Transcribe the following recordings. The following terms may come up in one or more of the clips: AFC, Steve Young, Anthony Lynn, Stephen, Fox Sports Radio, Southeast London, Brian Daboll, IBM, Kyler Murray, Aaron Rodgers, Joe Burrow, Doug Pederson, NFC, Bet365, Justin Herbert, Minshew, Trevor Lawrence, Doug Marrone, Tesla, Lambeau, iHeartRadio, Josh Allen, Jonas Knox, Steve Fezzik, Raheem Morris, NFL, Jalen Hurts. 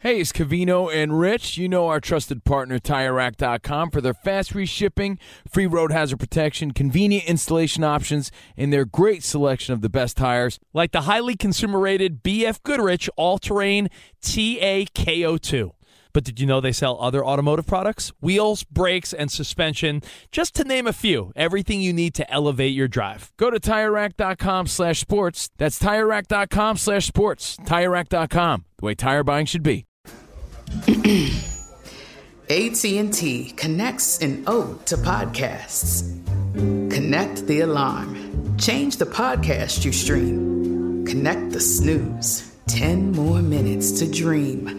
Hey, it's Covino and Rich. You know our trusted partner, TireRack.com, for their fast reshipping, free road hazard protection, convenient installation options, and their great selection of the best tires. Like the highly consumer-rated BF Goodrich All-Terrain TAKO2. But did you know they sell other automotive products? Wheels, brakes, and suspension, just to name a few. Everything you need to elevate your drive. Go to TireRack.com/sports. That's TireRack.com/sports. TireRack.com, the way tire buying should be. AT&T connects an ode to podcasts. Connect the alarm. Change the podcast you stream. Connect the snooze. 10 more minutes to dream.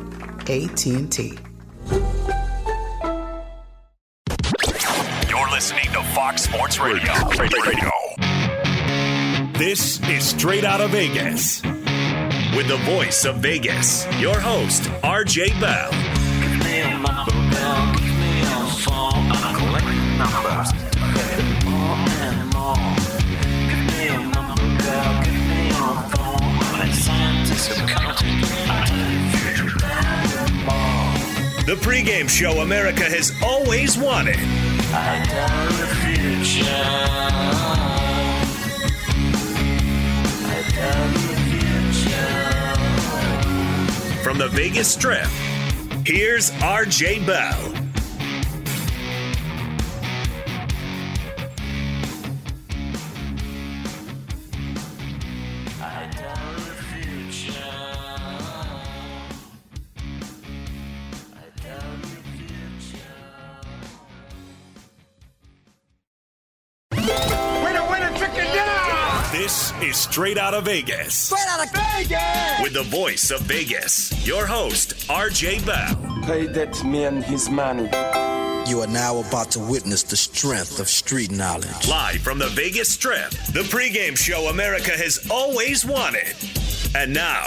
AT&T. You're listening to Fox Sports Radio. This is Straight Outta Vegas. With the voice of Vegas, your host, R.J. Bell. Give me a number, Bell. Give me a phone. I'm collecting numbers. More and more. Give me a number, Bell. Give me a phone. I'm scientists are counting. I tell you, Bell. The pregame show America has always wanted. I got the future. I got the future. From the Vegas Strip, here's R.J. Bell. Is Straight Outta Vegas. Straight Outta Vegas! With the voice of Vegas, your host, R.J. Bell. Pay that man his money. You are now about to witness the strength of street knowledge. Live from the Vegas Strip, the pregame show America has always wanted. And now,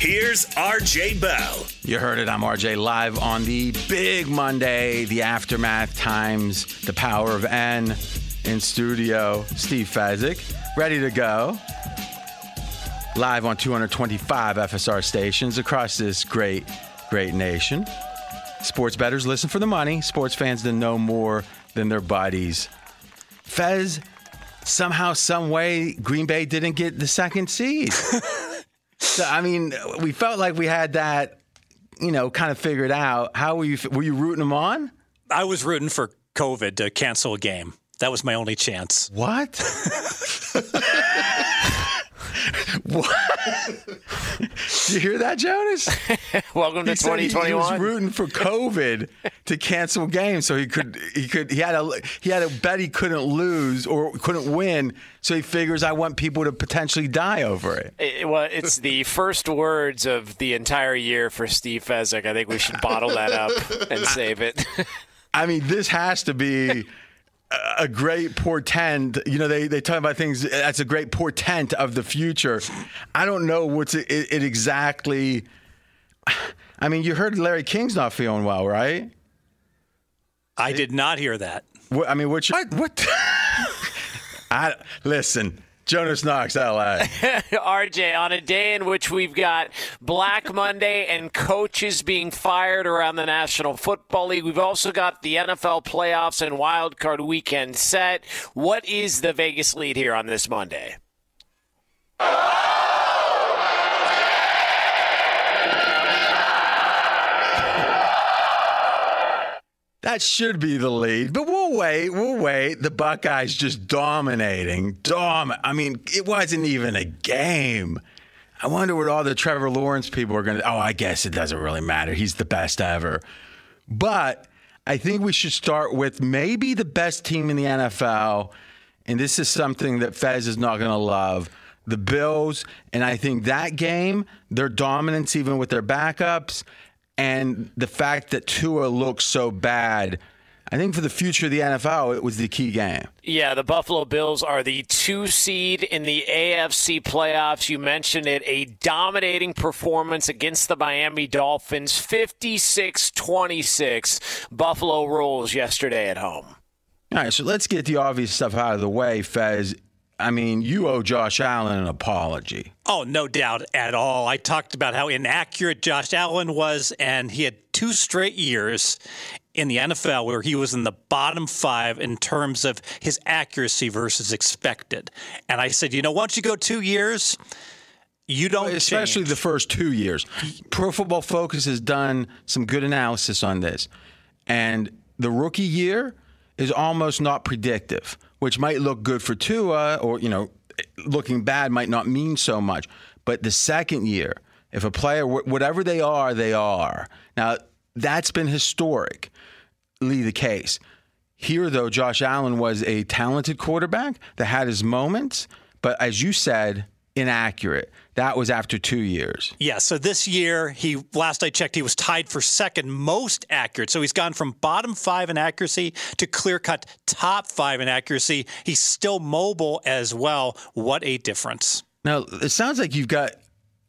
here's R.J. Bell. You heard it. I'm R.J. live on the big Monday, the aftermath times the power of N. In studio, Steve Fezzik, ready to go. Live on 225 FSR stations across this great, great nation. Sports bettors listen for the money. Sports fans to know more than their buddies. Fez, somehow, some way, Green Bay didn't get the second seed. So, I mean, we felt like we had that, you know, kind of figured out. How were you rooting them on? I was rooting for COVID to cancel a game. That was my only chance. What? What? Did you hear that, Jonas? Welcome to 2021. He was rooting for COVID to cancel games, so he had a bet he couldn't lose or couldn't win. So he figures, I want people to potentially die over it. Well, it's the first words of the entire year for Steve Fezzik. I think we should bottle that up and save it. I mean, this has to be a great portend. You know, they talk about things that's a great portent of the future. I don't know what's it exactly. I mean, you heard Larry King's not feeling well, right? I did not hear that. I mean, what's your... What? Listen... Jonas Knox, LA. RJ, on a day in which we've got Black Monday and coaches being fired around the National Football League, we've also got the NFL playoffs and wild card weekend set. What is the Vegas lead here on this Monday? That should be the lead, but we'll wait. The Buckeyes just dominating. I mean, it wasn't even a game. I wonder what all the Trevor Lawrence people are going to, I guess it doesn't really matter. He's the best ever. But I think we should start with maybe the best team in the NFL, and this is something that Fez is not going to love, the Bills. And I think that game, their dominance even with their backups, and the fact that Tua looks so bad, I think for the future of the NFL, it was the key game. Yeah, the Buffalo Bills are the 2 seed in the AFC playoffs. You mentioned it, a dominating performance against the Miami Dolphins, 56-26. Buffalo rolls yesterday at home. All right, so let's get the obvious stuff out of the way, Fez. I mean, you owe Josh Allen an apology. Oh, no doubt at all. I talked about how inaccurate Josh Allen was, and he had 2 straight years in the NFL where he was in the bottom 5 in terms of his accuracy versus expected. And I said, once you go 2 years, you don't change. Especially the first 2 years. Pro Football Focus has done some good analysis on this. And the rookie year is almost not predictive, which might look good for Tua, or, looking bad might not mean so much. But the second year, if a player, whatever they are, they are. Now, that's been historically the case. Here, though, Josh Allen was a talented quarterback that had his moments, but as you said, inaccurate. That was after 2 years. Yeah, so this year, last I checked, he was tied for second most accurate. So he's gone from bottom 5 in accuracy to clear-cut top 5 in accuracy. He's still mobile as well. What a difference. Now, it sounds like you've got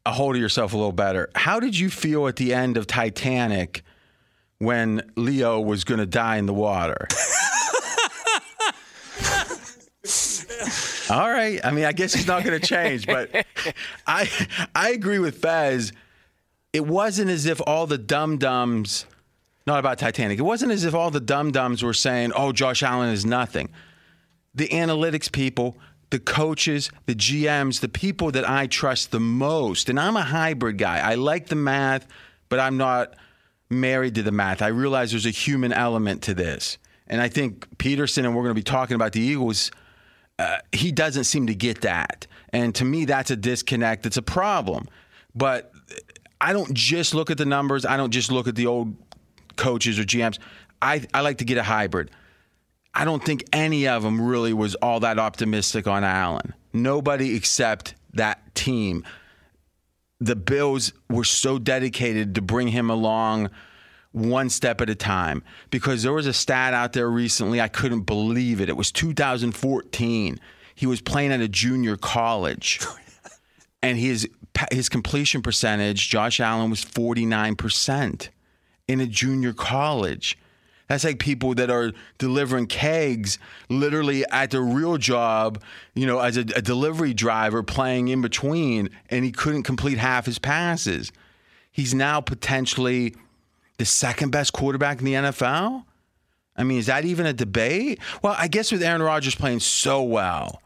a hold of yourself a little better. How did you feel at the end of Titanic when Leo was going to die in the water? All right. I mean, I guess he's not going to change, but I agree with Fez. It wasn't as if all the dum-dums, not about Titanic, it wasn't as if all the dum-dums were saying, Josh Allen is nothing. The analytics people, the coaches, the GMs, the people that I trust the most, and I'm a hybrid guy. I like the math, but I'm not married to the math. I realize there's a human element to this. And I think Pederson, and we're going to be talking about the Eagles, he doesn't seem to get that. And to me, that's a disconnect. It's a problem. But I don't just look at the numbers. I don't just look at the old coaches or GMs. I like to get a hybrid. I don't think any of them really was all that optimistic on Allen. Nobody except that team. The Bills were so dedicated to bring him along one step at a time, because there was a stat out there recently. I couldn't believe it. It was 2014. He was playing at a junior college, and his completion percentage, Josh Allen, was 49% in a junior college. That's like people that are delivering kegs literally at their real job, as a delivery driver playing in between, and he couldn't complete half his passes. He's now potentially the second best quarterback in the NFL? I mean, is that even a debate? Well, I guess with Aaron Rodgers playing so well,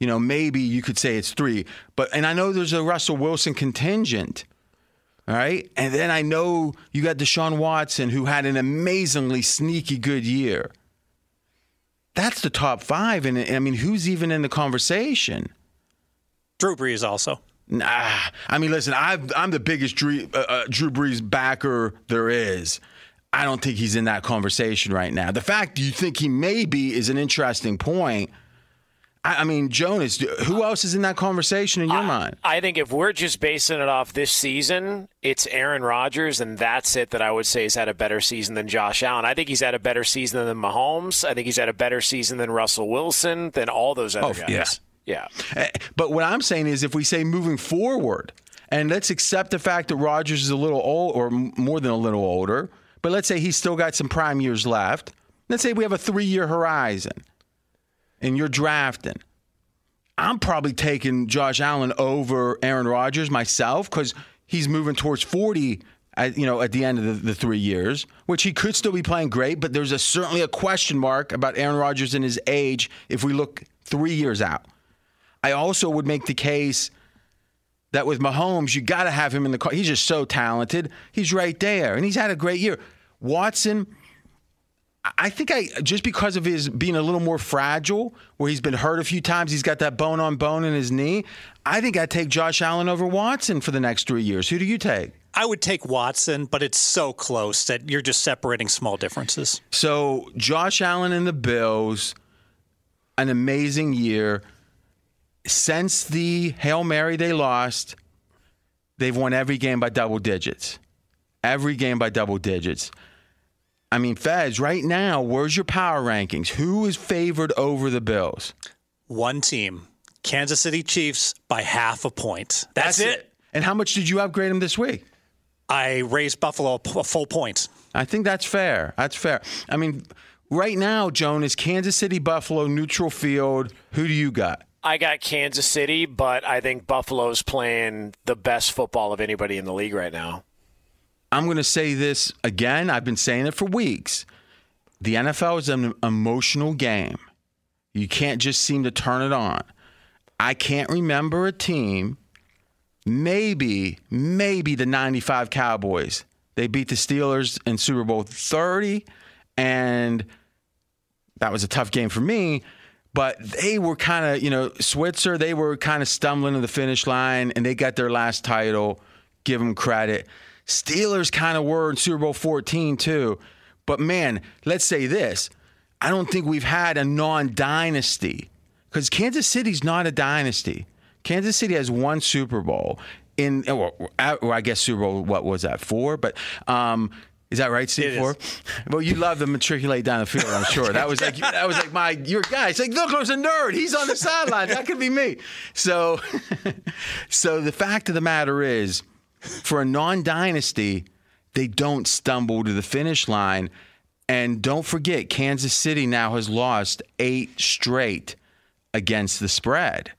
maybe you could say it's 3. And I know there's a Russell Wilson contingent, all right? And then I know you got Deshaun Watson, who had an amazingly sneaky good year. That's the top 5, and I mean, who's even in the conversation? Drew Brees also. Nah, I mean, listen, I'm the biggest Drew Brees backer there is. I don't think he's in that conversation right now. The fact you think he may be is an interesting point. I mean, Jonas, who else is in that conversation in your mind? I think if we're just basing it off this season, it's Aaron Rodgers, and that's it that I would say has had a better season than Josh Allen. I think he's had a better season than Mahomes. I think he's had a better season than Russell Wilson, than all those other guys. Yeah. Yeah. But what I'm saying is, if we say moving forward, And let's accept the fact that Rodgers is a little old, or more than a little older, but let's say he's still got some prime years left. Let's say we have a 3-year horizon and you're drafting. I'm probably taking Josh Allen over Aaron Rodgers myself because he's moving towards 40 at the end of the 3 years, which he could still be playing great, but there's certainly a question mark about Aaron Rodgers and his age if we look 3 years out. I also would make the case that with Mahomes, you got to have him in the car. He's just so talented. He's right there, and he's had a great year. Watson, I think just because of his being a little more fragile, where he's been hurt a few times, he's got that bone on bone in his knee, I think I'd take Josh Allen over Watson for the next 3 years. Who do you take? I would take Watson, but it's so close that you're just separating small differences. So Josh Allen and the Bills, an amazing year. Since the Hail Mary they lost, they've won every game by double digits. Every game by double digits. I mean, Fez, right now, where's your power rankings? Who is favored over the Bills? One team, Kansas City Chiefs by 0.5 point. That's it. And how much did you upgrade them this week? I raised Buffalo a full point. I think that's fair. That's fair. I mean, right now, Joan, is Kansas City, Buffalo, neutral field. Who do you got? I got Kansas City, but I think Buffalo's playing the best football of anybody in the league right now. I'm going to say this again. I've been saying it for weeks. The NFL is an emotional game. You can't just seem to turn it on. I can't remember a team, maybe the 95 Cowboys. They beat the Steelers in Super Bowl 30, and that was a tough game for me. But they were kind of, Switzer, they were kind of stumbling to the finish line, and they got their last title. Give them credit. Steelers kind of were in Super Bowl 14, too. But, man, let's say this. I don't think we've had a non-dynasty, because Kansas City's not a dynasty. Kansas City has one Super Bowl Super Bowl, what was that, 4? But is that right, Steve? 4? Well, you love to matriculate down the field, I'm sure. That was like your guy. It's like, look, there's a nerd. He's on the sideline. That could be me. So the fact of the matter is, for a non-dynasty, they don't stumble to the finish line. And don't forget, Kansas City now has lost 8 straight against the spread.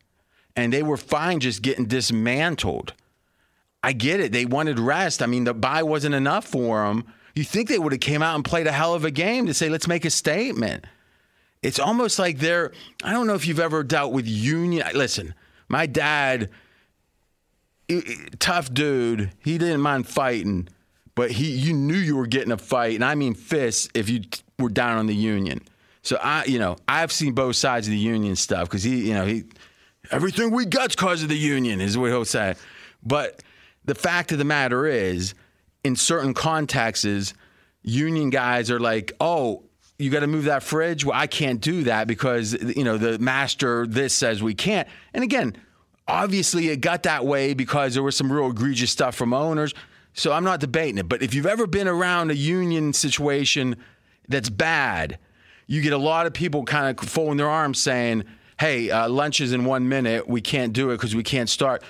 And they were fine just getting dismantled. I get it. They wanted rest. I mean, the bye wasn't enough for them. You think they would have came out and played a hell of a game to say, let's make a statement. It's almost like I don't know if you've ever dealt with union. Listen, my dad, tough dude. He didn't mind fighting, but you knew you were getting a fight, and I mean fists, if you were down on the union. So I've seen both sides of the union stuff, because he everything we got's because of the union is what he'll say. But the fact of the matter is, in certain contexts, union guys are like, oh, you got to move that fridge? Well, I can't do that because, the master this says we can't. And again, obviously it got that way because there was some real egregious stuff from owners. So I'm not debating it. But if you've ever been around a union situation that's bad, you get a lot of people kind of folding their arms saying, hey, lunch is in 1 minute. We can't do it because we can't start.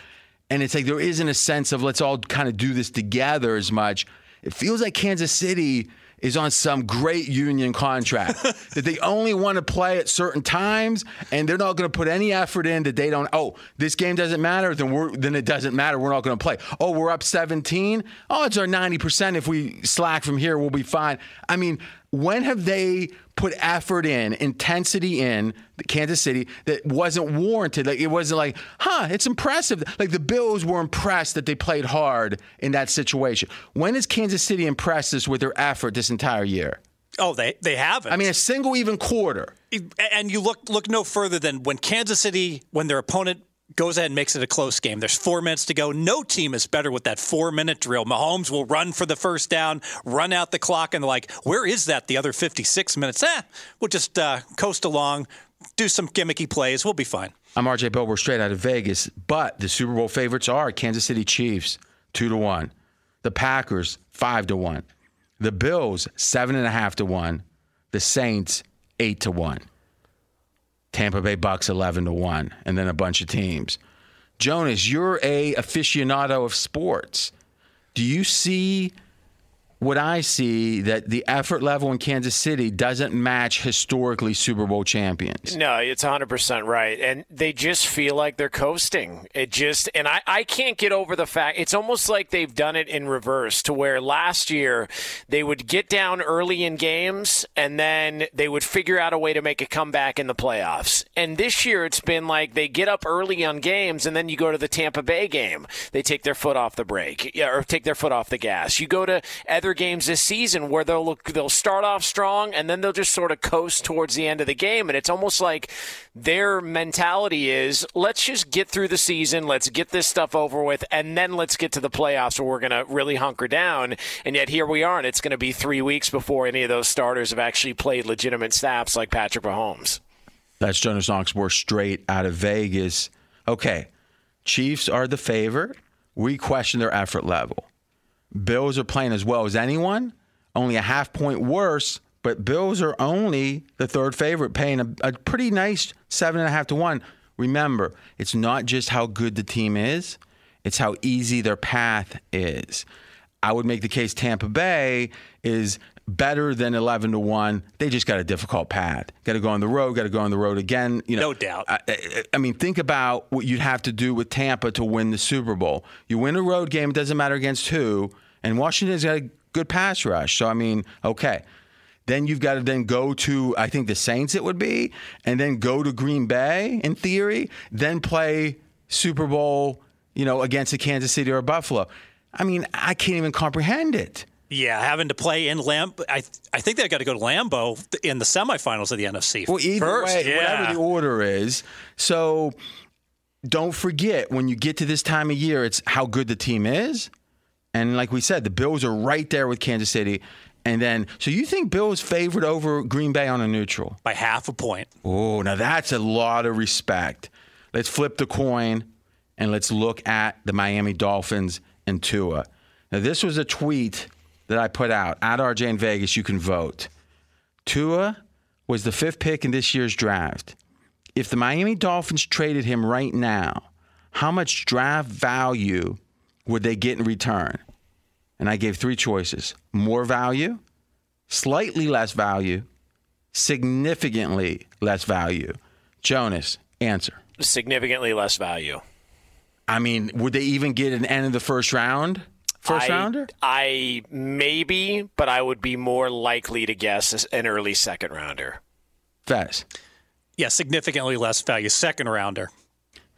And it's like there isn't a sense of let's all kind of do this together as much. It feels like Kansas City is on some great union contract that they only want to play at certain times, and they're not going to put any effort in that they don't. Oh, this game doesn't matter, then it doesn't matter. We're not going to play. Oh, we're up 17. Oh, it's our 90%. If we slack from here, we'll be fine. I mean, when have they put effort in, intensity in Kansas City that wasn't warranted? Like, it wasn't like, it's impressive. Like, the Bills were impressed that they played hard in that situation. When has Kansas City impressed us with their effort this entire year? Oh, they haven't. I mean, a single even quarter. And you look no further than when Kansas City, when their opponent goes ahead and makes it a close game. There's 4 minutes to go. No team is better with that 4-minute drill. Mahomes will run for the first down, run out the clock, and they're like, where is that the other 56 minutes? We'll just coast along, do some gimmicky plays. We'll be fine. I'm R.J. Bell. We're straight out of Vegas, but the Super Bowl favorites are Kansas City Chiefs, 2-1. The Packers, 5-1. The Bills, 7.5-1. The Saints, 8-1. Tampa Bay Bucks 11-1, and then a bunch of teams. Jonas, you're a aficionado of sports. Do you see what I see, that the effort level in Kansas City doesn't match historically Super Bowl champions? No, it's 100% right. And they just feel like they're coasting. It just, and I can't get over the fact, it's almost like they've done it in reverse to where last year they would get down early in games and then they would figure out a way to make a comeback in the playoffs. And this year it's been like they get up early on games and then you go to the Tampa Bay game. They take their foot off the brake, or take their foot off the gas. You go to games this season where they'll start off strong and then they'll just sort of coast towards the end of the game, and it's almost like their mentality is, let's just get through the season, let's get this stuff over with, and then let's get to the playoffs where we're going to really hunker down. And yet here we are, and it's going to be 3 weeks before any of those starters have actually played legitimate snaps like Patrick Mahomes. That's Jonas Knox. We're straight out of Vegas. Okay, Chiefs are the favorite. We question their effort level. Bills are playing as well as anyone, only a half point worse, but Bills are only the third favorite, paying a pretty nice 7.5 to 1. Remember, it's not just how good the team is, it's how easy their path is. I would make the case Tampa Bay is better than 11 to 1. They just got a difficult path. Got to go on the road, got to go on the road again. You know, no doubt. I mean, think about what you'd have to do with Tampa to win the Super Bowl. You win a road game, it doesn't matter against who, and Washington's got a good pass rush. So, I mean, okay. Then you've got to then go to, I think, the Saints it would be, and then go to Green Bay, in theory, then play Super Bowl, you know, against a Kansas City or a Buffalo. I mean, I can't even comprehend it. Yeah, having to play in Lambeau. I think they've got to go to Lambeau in the semifinals of the NFC. Well, either first, way, whatever the order is. So don't forget, when you get to this time of year, it's how good the team is. And like we said, the Bills are right there with Kansas City. And then, so you think Bills favored over Green Bay on a neutral? By 0.5 point. Oh, now that's a lot of respect. Let's flip the coin and let's look at the Miami Dolphins and Tua. Now, this was a tweet that I put out, at RJ in Vegas, you can vote. Tua was the 5th pick in this year's draft. If the Miami Dolphins traded him right now, how much draft value would they get in return? And I gave 3 choices. More value, slightly less value, significantly less value. Jonas, answer. Significantly less value. I mean, would they even get an end of the first round? First rounder? I maybe, but I would be more likely to guess an early second rounder. Fez. Yeah, significantly less value. Second rounder.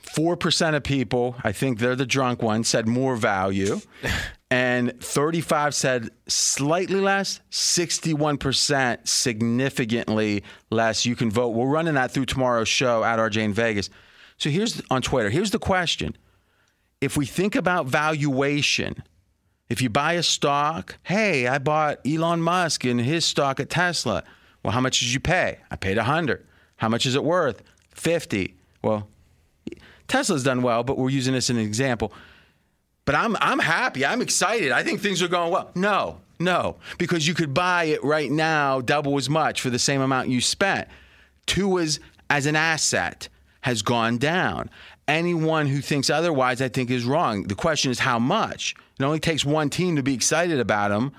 4% of people, I think they're the drunk ones, said more value. And 35 said slightly less, 61% significantly less. You can vote. We're running that through tomorrow's show at RJ in Vegas. So here's on Twitter. Here's the question. If we think about valuation, if you buy a stock, hey, I bought Elon Musk and his stock at Tesla. Well, how much did you pay? I paid $100. How much is it worth? $50. Well, Tesla's done well, but we're using this as an example. But I'm happy. I'm excited. I think things are going well. No, because you could buy it right now double as much for the same amount you spent. Tua's as an asset has gone down. Anyone who thinks otherwise, I think, is wrong. The question is how much. It only takes one team to be excited about him.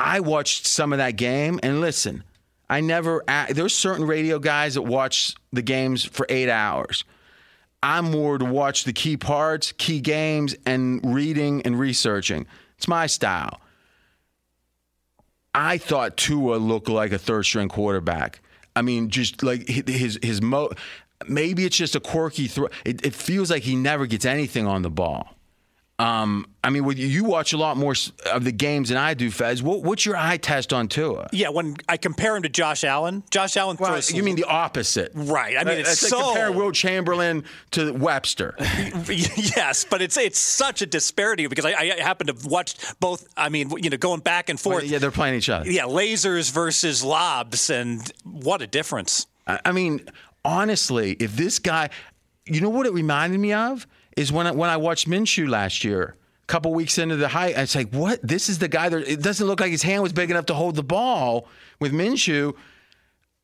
I watched some of that game, and listen, there's certain radio guys that watch the games for 8 hours. I'm more to watch the key parts, key games, and reading and researching. It's my style. I thought Tua looked like a third-string quarterback. I mean, just like his maybe it's just a quirky throw. It feels like he never gets anything on the ball. I mean, you watch a lot more of the games than I do, Fez. What's your eye test on Tua? Yeah, when I compare him to Josh Allen, throws... You mean the opposite. Right. I mean, it's so... Like comparing Will Chamberlain to Webster. Yes, but it's such a disparity because I happen to watch both, I mean, you know, going back and forth. Yeah, they're playing each other. Yeah, lasers versus lobs, and what a difference. I mean, honestly, if this guy... You know what it reminded me of? Is when I watched Minshew last year, a couple weeks into the hype, I was like, what? This is the guy that it doesn't look like his hand was big enough to hold the ball with Minshew.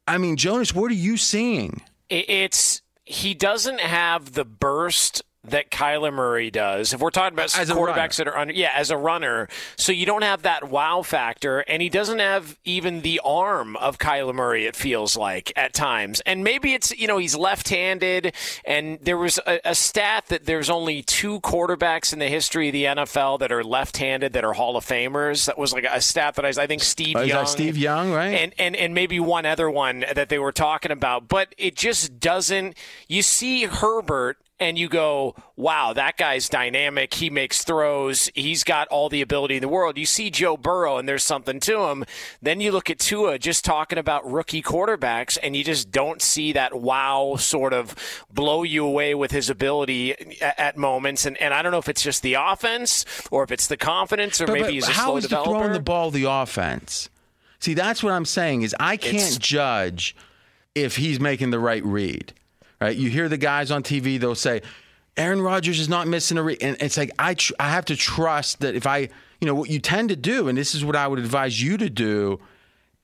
I mean, Jonas, what are you seeing? He doesn't have the burst that Kyler Murray does. If we're talking about quarterbacks that are under, as a runner, so you don't have that wow factor, and he doesn't have even the arm of Kyler Murray, it feels like, at times. And maybe it's, you know, he's left-handed, and there was a stat that there's only two quarterbacks in the history of the NFL that are left-handed that are Hall of Famers. That was like a stat that I think Steve Young. That Steve Young, right? And maybe one other one that they were talking about. But it just doesn't – you see Herbert – and you go, wow, that guy's dynamic. He makes throws. He's got all the ability in the world. You see Joe Burrow, and there's something to him. Then you look at Tua just talking about rookie quarterbacks, and you just don't see that wow sort of blow you away with his ability at moments. And I don't know if it's just the offense or if it's the confidence or maybe he's a slow developer. How is he throwing the ball the offense? See, that's what I'm saying is I can't judge if he's making the right read. Right, you hear the guys on TV, they'll say, Aaron Rodgers is not missing a read. And it's like, I have to trust that if what you tend to do, and this is what I would advise you to do,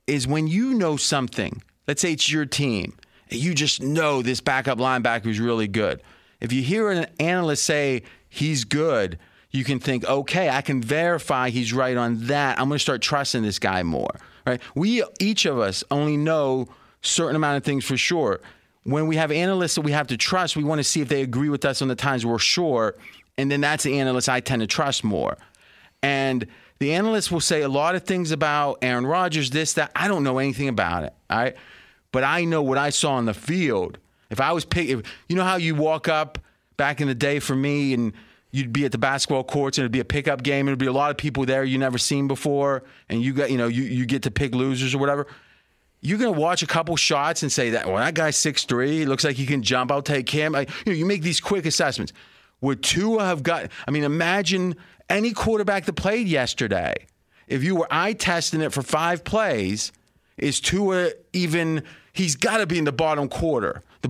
is when you know something, let's say it's your team, and you just know this backup linebacker is really good. If you hear an analyst say he's good, you can think, okay, I can verify he's right on that. I'm going to start trusting this guy more. Right? We, each of us, only know a certain amount of things for sure. When we have analysts that we have to trust, we want to see if they agree with us on the times we're short, and then that's the analyst I tend to trust more. And the analysts will say a lot of things about Aaron Rodgers, this, that. I don't know anything about it, all right? But I know what I saw on the field. If I was picking, you know how you walk up back in the day for me, and you'd be at the basketball courts, and it'd be a pickup game, and it'd be a lot of people there you never seen before, and you got, you get to pick losers or whatever. You're going to watch a couple shots and say that, well, that guy's 6'3", looks like he can jump, I'll take him. You make these quick assessments. Would Tua have got? I mean, imagine any quarterback that played yesterday. If you were eye testing it for 5 plays, is Tua even, he's got to be in the bottom quarter of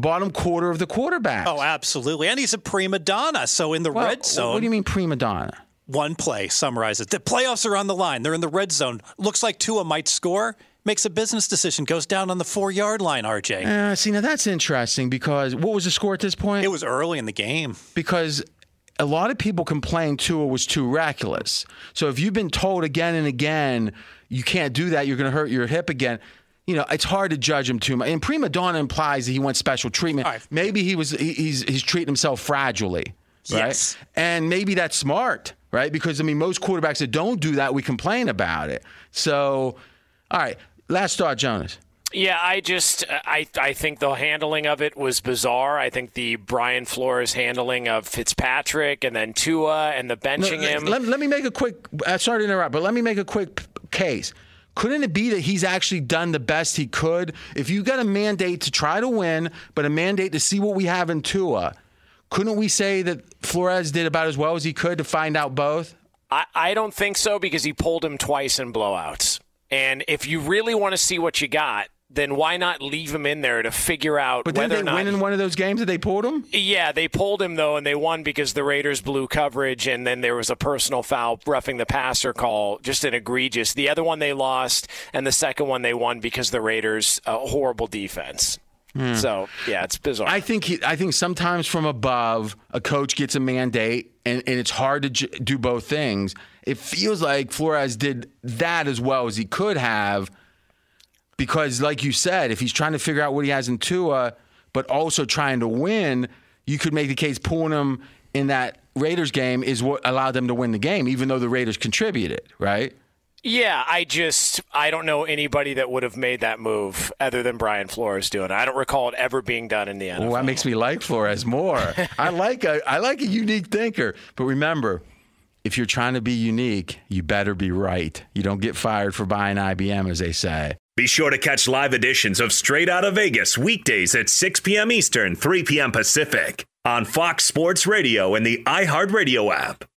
the quarterback. Oh, absolutely. And he's a prima donna. So in the red zone. What do you mean prima donna? One play summarizes. The playoffs are on the line. They're in the red zone. Looks like Tua might score. Makes a business decision, goes down on the 4-yard line, RJ. See, now that's interesting because what was the score at this point? It was early in the game. Because a lot of people complained Tua was too reckless. So if you've been told again and again, you can't do that, you're going to hurt your hip again, it's hard to judge him too much. And prima donna implies that he wants special treatment. All right. Maybe he's treating himself fragilely. Right? Yes. And maybe that's smart, right? Because, most quarterbacks that don't do that, we complain about it. So, all right. Last thought, Jonas. Yeah, I think the handling of it was bizarre. I think the Brian Flores handling of Fitzpatrick and then Tua and the benching him. Let me make a quick, sorry to interrupt, but let me make a quick case. Couldn't it be that he's actually done the best he could? If you got a mandate to try to win, but a mandate to see what we have in Tua, couldn't we say that Flores did about as well as he could to find out both? I don't think so because he pulled him twice in blowouts. And if you really want to see what you got, then why not leave him in there to figure out whether or not... But didn't they win in one of those games that they pulled him? Yeah, they pulled him, though, and they won because the Raiders blew coverage, and then there was a personal foul, roughing the passer call, just an egregious. The other one they lost, and the second one they won because the Raiders, horrible defense. So, yeah, it's bizarre. I think sometimes from above, a coach gets a mandate, and it's hard to do both things. It feels like Flores did that as well as he could have because, like you said, if he's trying to figure out what he has in Tua but also trying to win, you could make the case pulling him in that Raiders game is what allowed them to win the game, even though the Raiders contributed, right? Yeah, I don't know anybody that would have made that move other than Brian Flores doing it. I don't recall it ever being done in the NFL. Well, that makes me like Flores more. I like a unique thinker. But remember, if you're trying to be unique, you better be right. You don't get fired for buying IBM, as they say. Be sure to catch live editions of Straight Outta Vegas weekdays at 6 p.m. Eastern, 3 p.m. Pacific on Fox Sports Radio and the iHeartRadio app.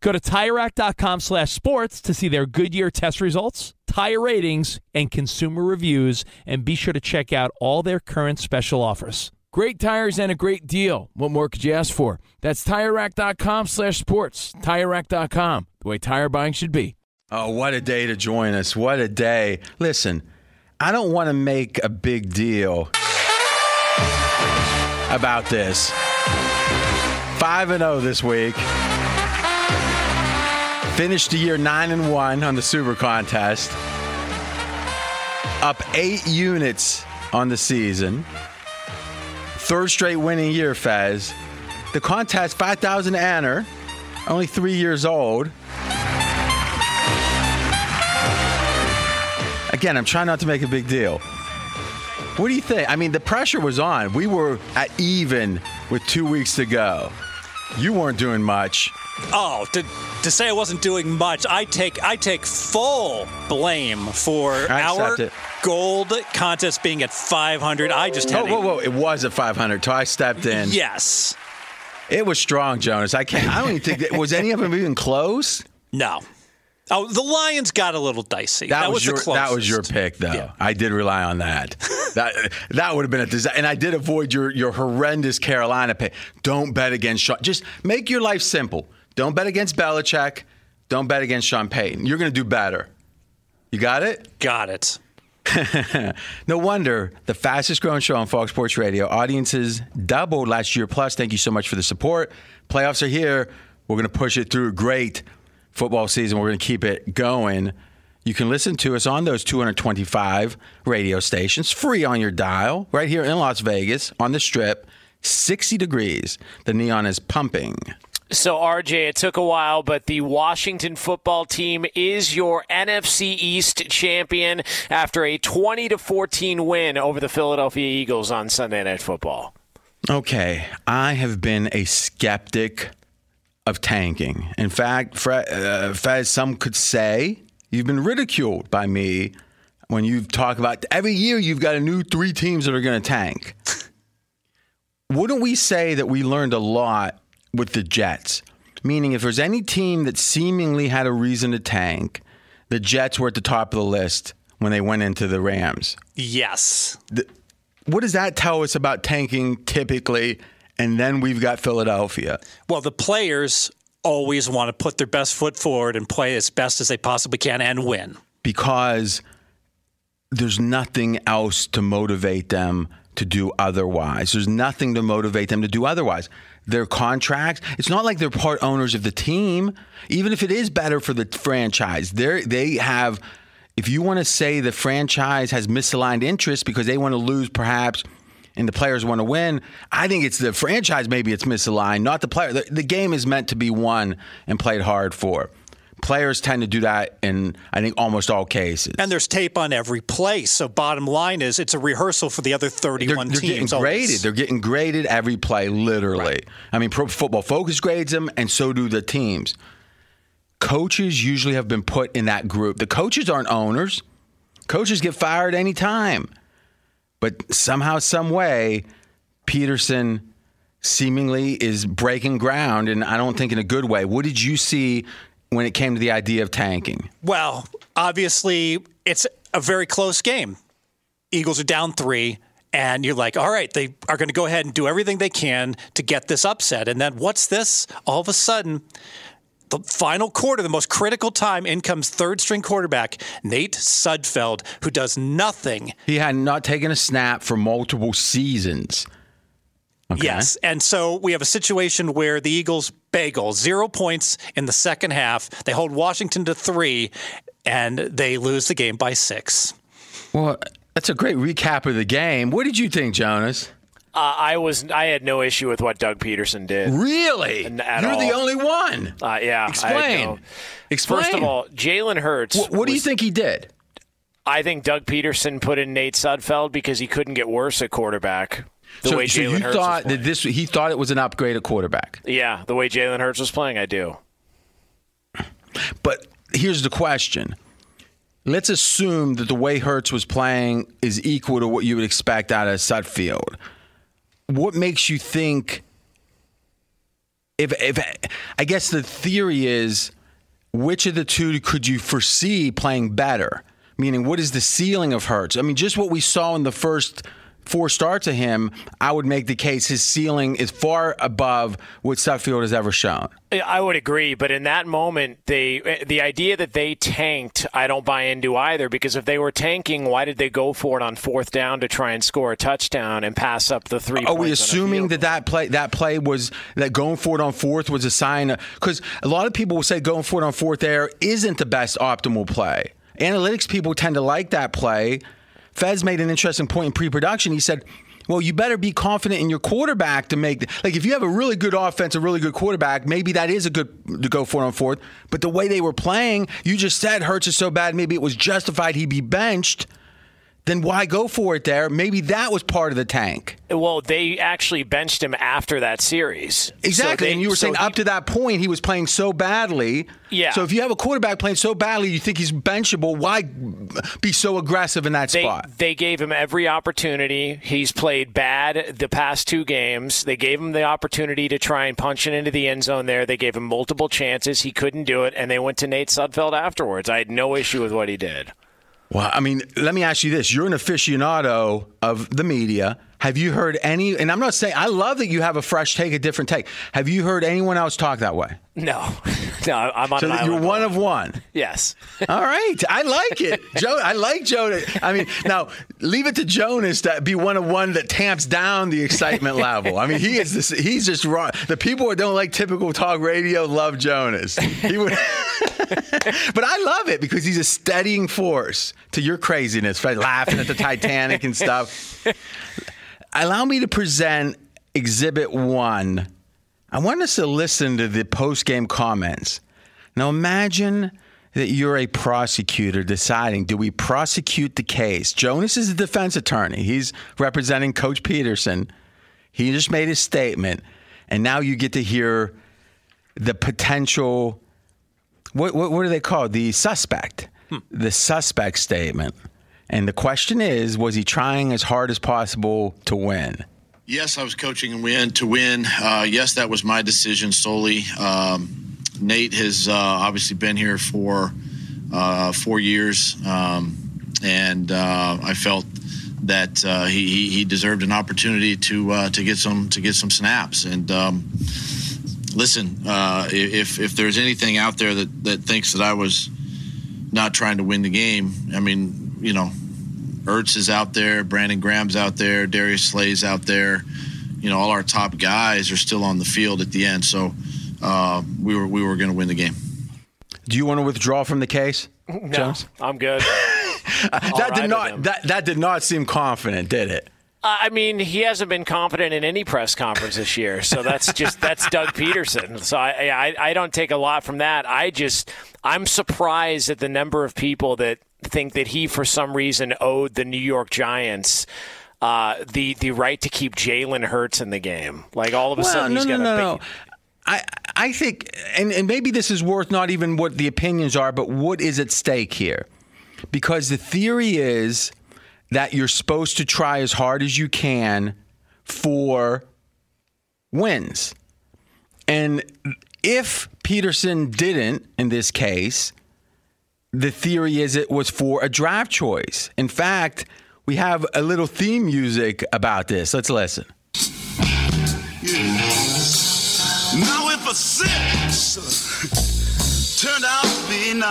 Go to TireRack.com/sports to see their Goodyear test results, tire ratings, and consumer reviews, and be sure to check out all their current special offers. Great tires and a great deal. What more could you ask for? That's TireRack.com/sports. TireRack.com, the way tire buying should be. Oh, what a day to join us. What a day. Listen, I don't want to make a big deal about this. 5-0 this week. Finished the year 9-1 on the Super Contest. Up 8 units on the season. Third straight winning year, Fez. The contest, 5,000 to enter. Only 3 years old. Again, I'm trying not to make a big deal. What do you think? I mean, the pressure was on. We were at even with 2 weeks to go. You weren't doing much. Oh, to say I wasn't doing much, I take full blame for our gold contest being at 500. I just had Whoa. It was at 500 till I stepped in. Yes. It was strong, Jonas. I don't even think that was any of them even close? No. Oh, the Lions got a little dicey. That was your pick, though. Yeah. I did rely on that. that would have been a disaster. And I did avoid your horrendous Carolina pick. Don't bet against Sean. Just make your life simple. Don't bet against Belichick. Don't bet against Sean Payton. You're going to do better. You got it? Got it. No wonder the fastest-growing show on Fox Sports Radio. Audiences doubled last year plus. Thank you so much for the support. Playoffs are here. We're going to push it through. Great. football season. We're going to keep it going. You can listen to us on those 225 radio stations, free on your dial, right here in Las Vegas on the Strip, 60 degrees. The neon is pumping. So, RJ, it took a while, but the Washington football team is your NFC East champion after a 20-14 win over the Philadelphia Eagles on Sunday Night Football. Okay, I have been a skeptic of tanking. In fact, Fez, some could say you've been ridiculed by me when you talk about every year you've got a new three teams that are going to tank. Wouldn't we say that we learned a lot with the Jets? Meaning, if there's any team that seemingly had a reason to tank, the Jets were at the top of the list when they went into the Rams. Yes. What does that tell us about tanking typically? And then we've got Philadelphia. Well, the players always want to put their best foot forward and play as best as they possibly can and win. Because there's nothing else to motivate them to do otherwise. There's nothing to motivate them to do otherwise. Their contracts, it's not like they're part owners of the team. Even if it is better for the franchise, they have, if you want to say the franchise has misaligned interests because they want to lose perhaps and the players want to win, I think it's the franchise, maybe it's misaligned, not the player. The game is meant to be won and played hard for. Players tend to do that in, I think, almost all cases. And there's tape on every play. So bottom line is it's a rehearsal for the other 31 teams. They're getting graded every play, literally. Right. I mean, Pro Football Focus grades them, and so do the teams. Coaches usually have been put in that group. The coaches aren't owners. Coaches get fired any time. But somehow, some way, Pederson seemingly is breaking ground, and I don't think in a good way. What did you see when it came to the idea of tanking? Well, obviously, it's a very close game. Eagles are down 3, and you're like, all right, they are going to go ahead and do everything they can to get this upset. And then what's this? All of a sudden, the final quarter, the most critical time, in comes third-string quarterback Nate Sudfeld, who does nothing. He had not taken a snap for multiple seasons. Okay. Yes, and so we have a situation where the Eagles bagel 0 points in the second half. They hold Washington to 3, and they lose the game by 6. Well, that's a great recap of the game. What did you think, Jonas? I had no issue with what Doug Pederson did. Really? You're the only one. Yeah. Explain. First of all, Jalen Hurts. What do you think he did? I think Doug Pederson put in Nate Sudfeld because he couldn't get worse at quarterback. He thought it was an upgrade at quarterback. Yeah, the way Jalen Hurts was playing, I do. But here's the question. Let's assume that the way Hurts was playing is equal to what you would expect out of Sudfeld. What makes you think if I guess the theory is, which of the two could you foresee playing better? Meaning, what is the ceiling of Hurts? I mean, just what we saw in the first 4 starts of him, I would make the case his ceiling is far above what Sudfeld has ever shown. I would agree, but in that moment, the idea that they tanked, I don't buy into either, because if they were tanking, why did they go for it on 4th down to try and score a touchdown and pass up the 3 points? Are we assuming that play was, that going for it on 4th was a sign? Because a lot of people will say going for it on 4th there isn't the best optimal play. Analytics people tend to like that play. Fez made an interesting point in pre-production. He said, well, you better be confident in your quarterback to make – like if you have a really good offense, a really good quarterback, maybe that is a good to go for it on 4th. But the way they were playing, you just said Hurts is so bad, maybe it was justified he'd be benched. Then why go for it there? Maybe that was part of the tank. Well, they actually benched him after that series. Exactly. So you were saying up to that point, he was playing so badly. Yeah. So if you have a quarterback playing so badly, you think he's benchable, why be so aggressive in that spot? They gave him every opportunity. He's played bad the past 2 games. They gave him the opportunity to try and punch it into the end zone there. They gave him multiple chances. He couldn't do it, and they went to Nate Sudfeld afterwards. I had no issue with what he did. Well, I mean, let me ask you this. You're an aficionado of the media, have you heard any, and I'm not saying, I love that you have a fresh take, a different take. Have you heard anyone else talk that way? No. No, I'm on an island. So you're one of one. Yes. All right. I like it. Joe, I like Jonas. I mean, now, leave it to Jonas to be one of one that tamps down the excitement level. I mean, he's just wrong. The people who don't like typical talk radio love Jonas. He would, but I love it because he's a steadying force to your craziness, right? Laughing at the Titanic and stuff. Allow me to present Exhibit 1. I want us to listen to the post-game comments. Now imagine that you're a prosecutor deciding, do we prosecute the case? Jonas is a defense attorney. He's representing Coach Pederson. He just made his statement. And now you get to hear the potential, what do they call the suspect? The suspect statement. And the question is, was he trying as hard as possible to win? Yes, I was coaching and to win. Yes, that was my decision solely. Nate has obviously been here for 4 years, and I felt that he deserved an opportunity to get some snaps. And listen, if there's anything out there that thinks that I was not trying to win the game, I mean, you know, Ertz is out there, Brandon Graham's out there, Darius Slay's out there. You know, all our top guys are still on the field at the end, so we were going to win the game. Do you want to withdraw from the case, no, Jones? I'm good. That did not seem confident, did it? I mean, he hasn't been confident in any press conference this year, so that's Doug Pederson. So I don't take a lot from that. I'm surprised at the number of people that think that he, for some reason, owed the New York Giants the right to keep Jalen Hurts in the game. Like, all of a sudden, he's got a big... I think, and maybe this is worth not even what the opinions are, but what is at stake here? Because the theory is that you're supposed to try as hard as you can for wins. And if Pederson didn't, in this case... the theory is it was for a draft choice. In fact, we have a little theme music about this. Let's listen. Now if a 6 turned out to be 9.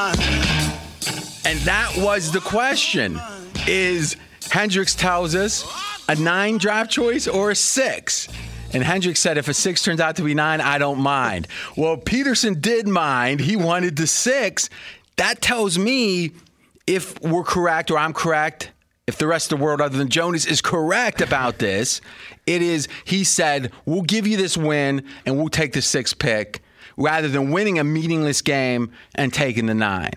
And that was the question, is Hendricks tells us a 9 draft choice or a 6? And Hendricks said, if a 6 turns out to be 9, I don't mind. Well, Pederson did mind. He wanted the 6. That tells me, if we're correct or I'm correct, if the rest of the world other than Jonas is correct about this, it is, he said, we'll give you this win and we'll take the 6th pick rather than winning a meaningless game and taking the 9.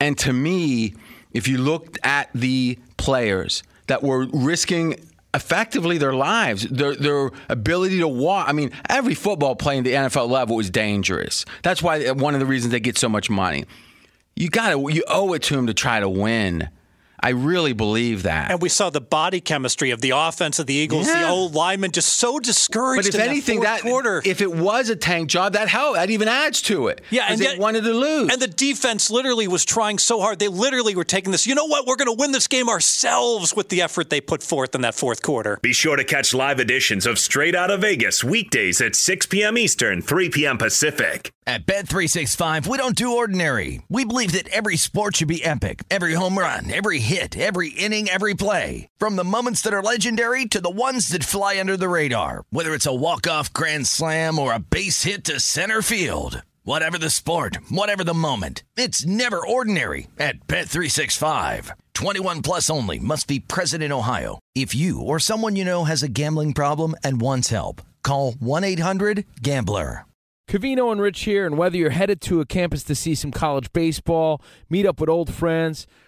And to me, if you looked at the players that were risking effectively their lives, their ability to walk. I mean, every football player in the NFL level is dangerous. That's why one of the reasons they get so much money. You owe it to him to try to win. I really believe that. And we saw the body chemistry of the offense of the Eagles, yeah. The old lineman just so discouraged. But if anything, that quarter, if it was a tank job, that helped. That even adds to it. Yeah, and they wanted to lose. And the defense literally was trying so hard. They literally were taking this. You know what? We're going to win this game ourselves with the effort they put forth in that fourth quarter. Be sure to catch live editions of Straight Out of Vegas weekdays at 6 p.m. Eastern, 3 p.m. Pacific. At Bet365, we don't do ordinary. We believe that every sport should be epic. Every home run, every hit, every inning, every play. From the moments that are legendary to the ones that fly under the radar. Whether it's a walk-off grand slam or a base hit to center field. Whatever the sport, whatever the moment. It's never ordinary at Bet365. 21 plus only. Must be present in Ohio. If you or someone you know has a gambling problem and wants help, call 1-800-GAMBLER. Covino and Rich here, and whether you're headed to a campus to see some college baseball, meet up with old friends,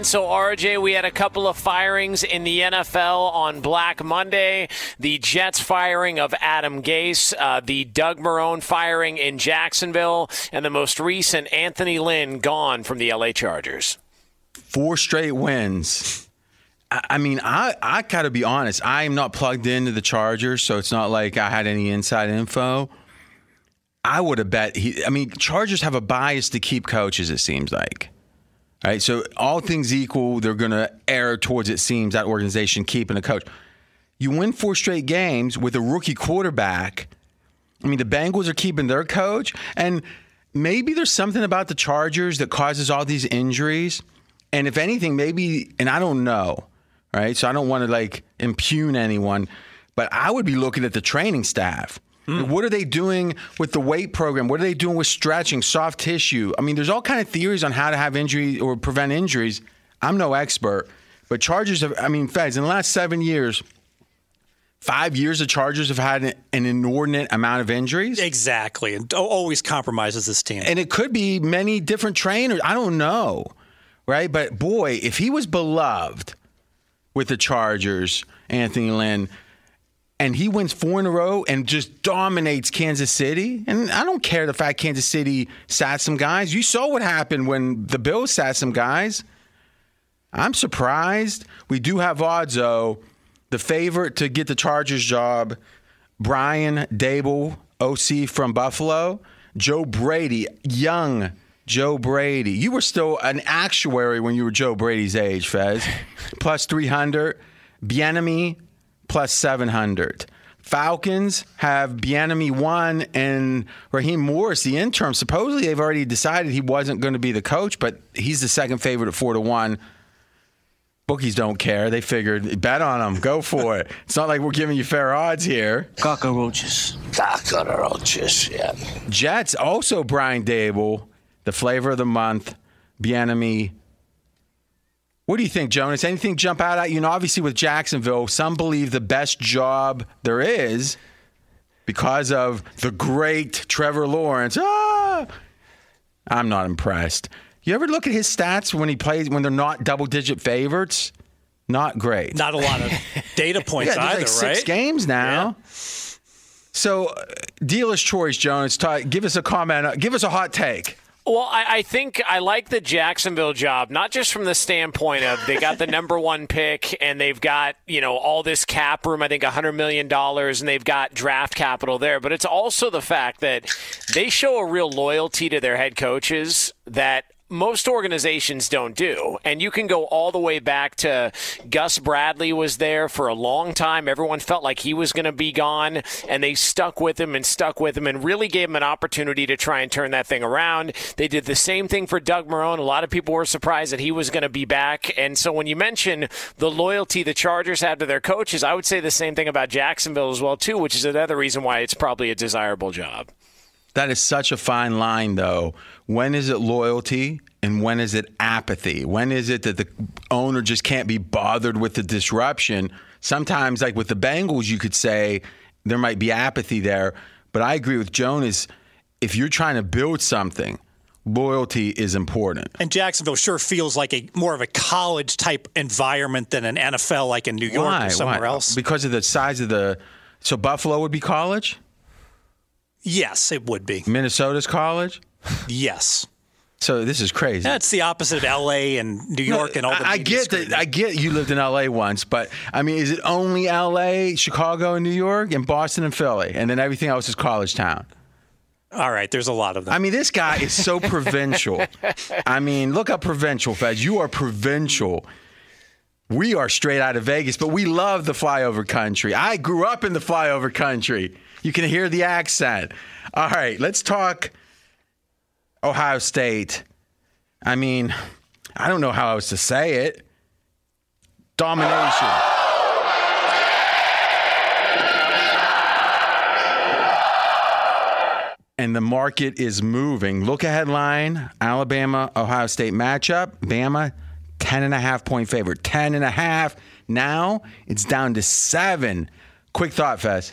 So, RJ, we had a couple of firings in the NFL on Black Monday. The Jets firing of Adam Gase, the Doug Marrone firing in Jacksonville, and the most recent, Anthony Lynn gone from the L.A. Chargers. 4 straight wins. I mean, I got to be honest. I am not plugged into the Chargers, so it's not like I had any inside info. I would have bet Chargers have a bias to keep coaches, it seems like. All right, so all things equal, they're going to err towards, it seems, that organization keeping a coach. You win 4 straight games with a rookie quarterback. I mean, the Bengals are keeping their coach, and maybe there's something about the Chargers that causes all these injuries. And if anything, maybe, and I don't know, right? So I don't want to, impugn anyone, but I would be looking at the training staff. What are they doing with the weight program? What are they doing with stretching, soft tissue? I mean, there's all kind of theories on how to have injuries or prevent injuries. I'm no expert, but Chargers have, Feds, in the last 7 years, 5 years the Chargers have had an inordinate amount of injuries. Exactly. And always compromises this team. And it could be many different trainers. I don't know, right? But, boy, if he was beloved with the Chargers, Anthony Lynn, and he wins 4 in a row and just dominates Kansas City. And I don't care the fact Kansas City sat some guys. You saw what happened when the Bills sat some guys. I'm surprised. We do have odds, though. The favorite to get the Chargers job, Brian Daboll, OC from Buffalo. Joe Brady, young Joe Brady. You were still an actuary when you were Joe Brady's age, Fez. Plus 300. Bieniemy. Plus 700. Falcons have Bieniemy 1 and Raheem Morris, the interim. Supposedly they've already decided he wasn't going to be the coach, but he's the second favorite at 4-1. Bookies don't care. They figured, bet on him. Go for it. It's not like we're giving you fair odds here. Cockroaches. Cockroaches, yeah. Jets, also Brian Daboll, the flavor of the month, Bieniemy. What do you think, Jonas? Anything jump out at you? And obviously with Jacksonville, some believe the best job there is because of the great Trevor Lawrence. I'm not impressed. You ever look at his stats when he plays when they're not double-digit favorites? Not great. Not a lot of data points either, like six games now. Yeah. So, dealer's choice, Jonas. Give us a comment. Give us a hot take. Well, I think I like the Jacksonville job, not just from the standpoint of they got the number one pick and they've got, you know, all this cap room, I think $100 million, and they've got draft capital there. But it's also the fact that they show a real loyalty to their head coaches that most organizations don't do. And you can go all the way back to Gus Bradley was there for a long time. Everyone felt like he was going to be gone, and they stuck with him and really gave him an opportunity to try and turn that thing around. They did the same thing for Doug Marrone. A lot of people were surprised that he was going to be back. And so when you mention the loyalty the Chargers have to their coaches, I would say the same thing about Jacksonville as well, too, which is another reason why it's probably a desirable job. That is such a fine line, though. When is it loyalty and when is it apathy? When is it that the owner just can't be bothered with the disruption? Sometimes, like with the Bengals, you could say there might be apathy there. But I agree with Jonas. If you're trying to build something, loyalty is important. And Jacksonville sure feels like a more of a college-type environment than an NFL like in New York or somewhere else. Because of the size of the – so Buffalo would be college? Yes, it would be. Minnesota's college? Yes. So this is crazy. That's the opposite of L.A. and New York and all the I get that. I get you lived in L.A. once, but, I mean, is it only L.A., Chicago, and New York, and Boston and Philly, and then everything else is college town? All right, there's a lot of them. I mean, this guy is so provincial. I mean, look up provincial, Fez. You are provincial. We are straight out of Vegas, but we love the flyover country. I grew up in the flyover country. You can hear the accent. All right, let's talk Ohio State. I mean, I don't know how else to say it. Domination. And the market is moving. Look ahead line, Alabama-Ohio State matchup. Bama, 10.5-point favorite. 10.5. Now it's down to 7. Quick thought, Fez.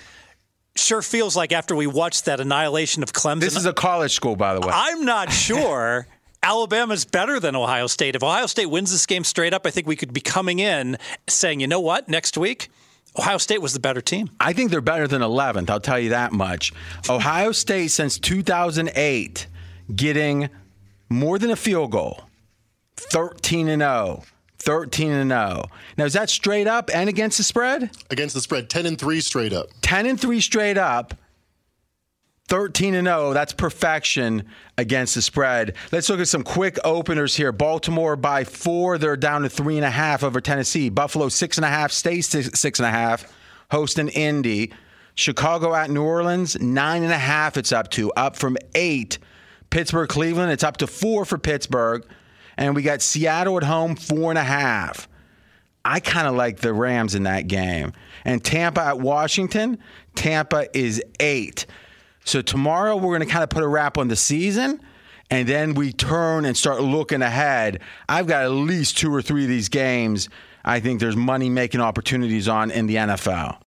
Sure feels like after we watched that annihilation of Clemson. This is a college school, by the way. I'm not sure Alabama's better than Ohio State. If Ohio State wins this game straight up, I think we could be coming in saying, you know what, next week, Ohio State was the better team. I think they're better than 11th, I'll tell you that much. Ohio State, since 2008, getting more than a field goal, 13-0. 13-0. Now, is that straight up and against the spread? Against the spread, 10-3 straight up. 10-3 straight up, 13-0. That's perfection against the spread. Let's look at some quick openers here. Baltimore by 4. They're down to 3.5 over Tennessee. Buffalo 6.5, stays 6.5, hosting Indy. Chicago at New Orleans, 9.5 it's up to, up from 8. Pittsburgh, Cleveland, it's up to 4 for Pittsburgh. And we got Seattle at home, 4.5. I kind of like the Rams in that game. And Tampa at Washington, Tampa is 8. So tomorrow we're going to kind of put a wrap on the season, and then we turn and start looking ahead. I've got at least 2 or 3 of these games I think there's money-making opportunities on in the NFL.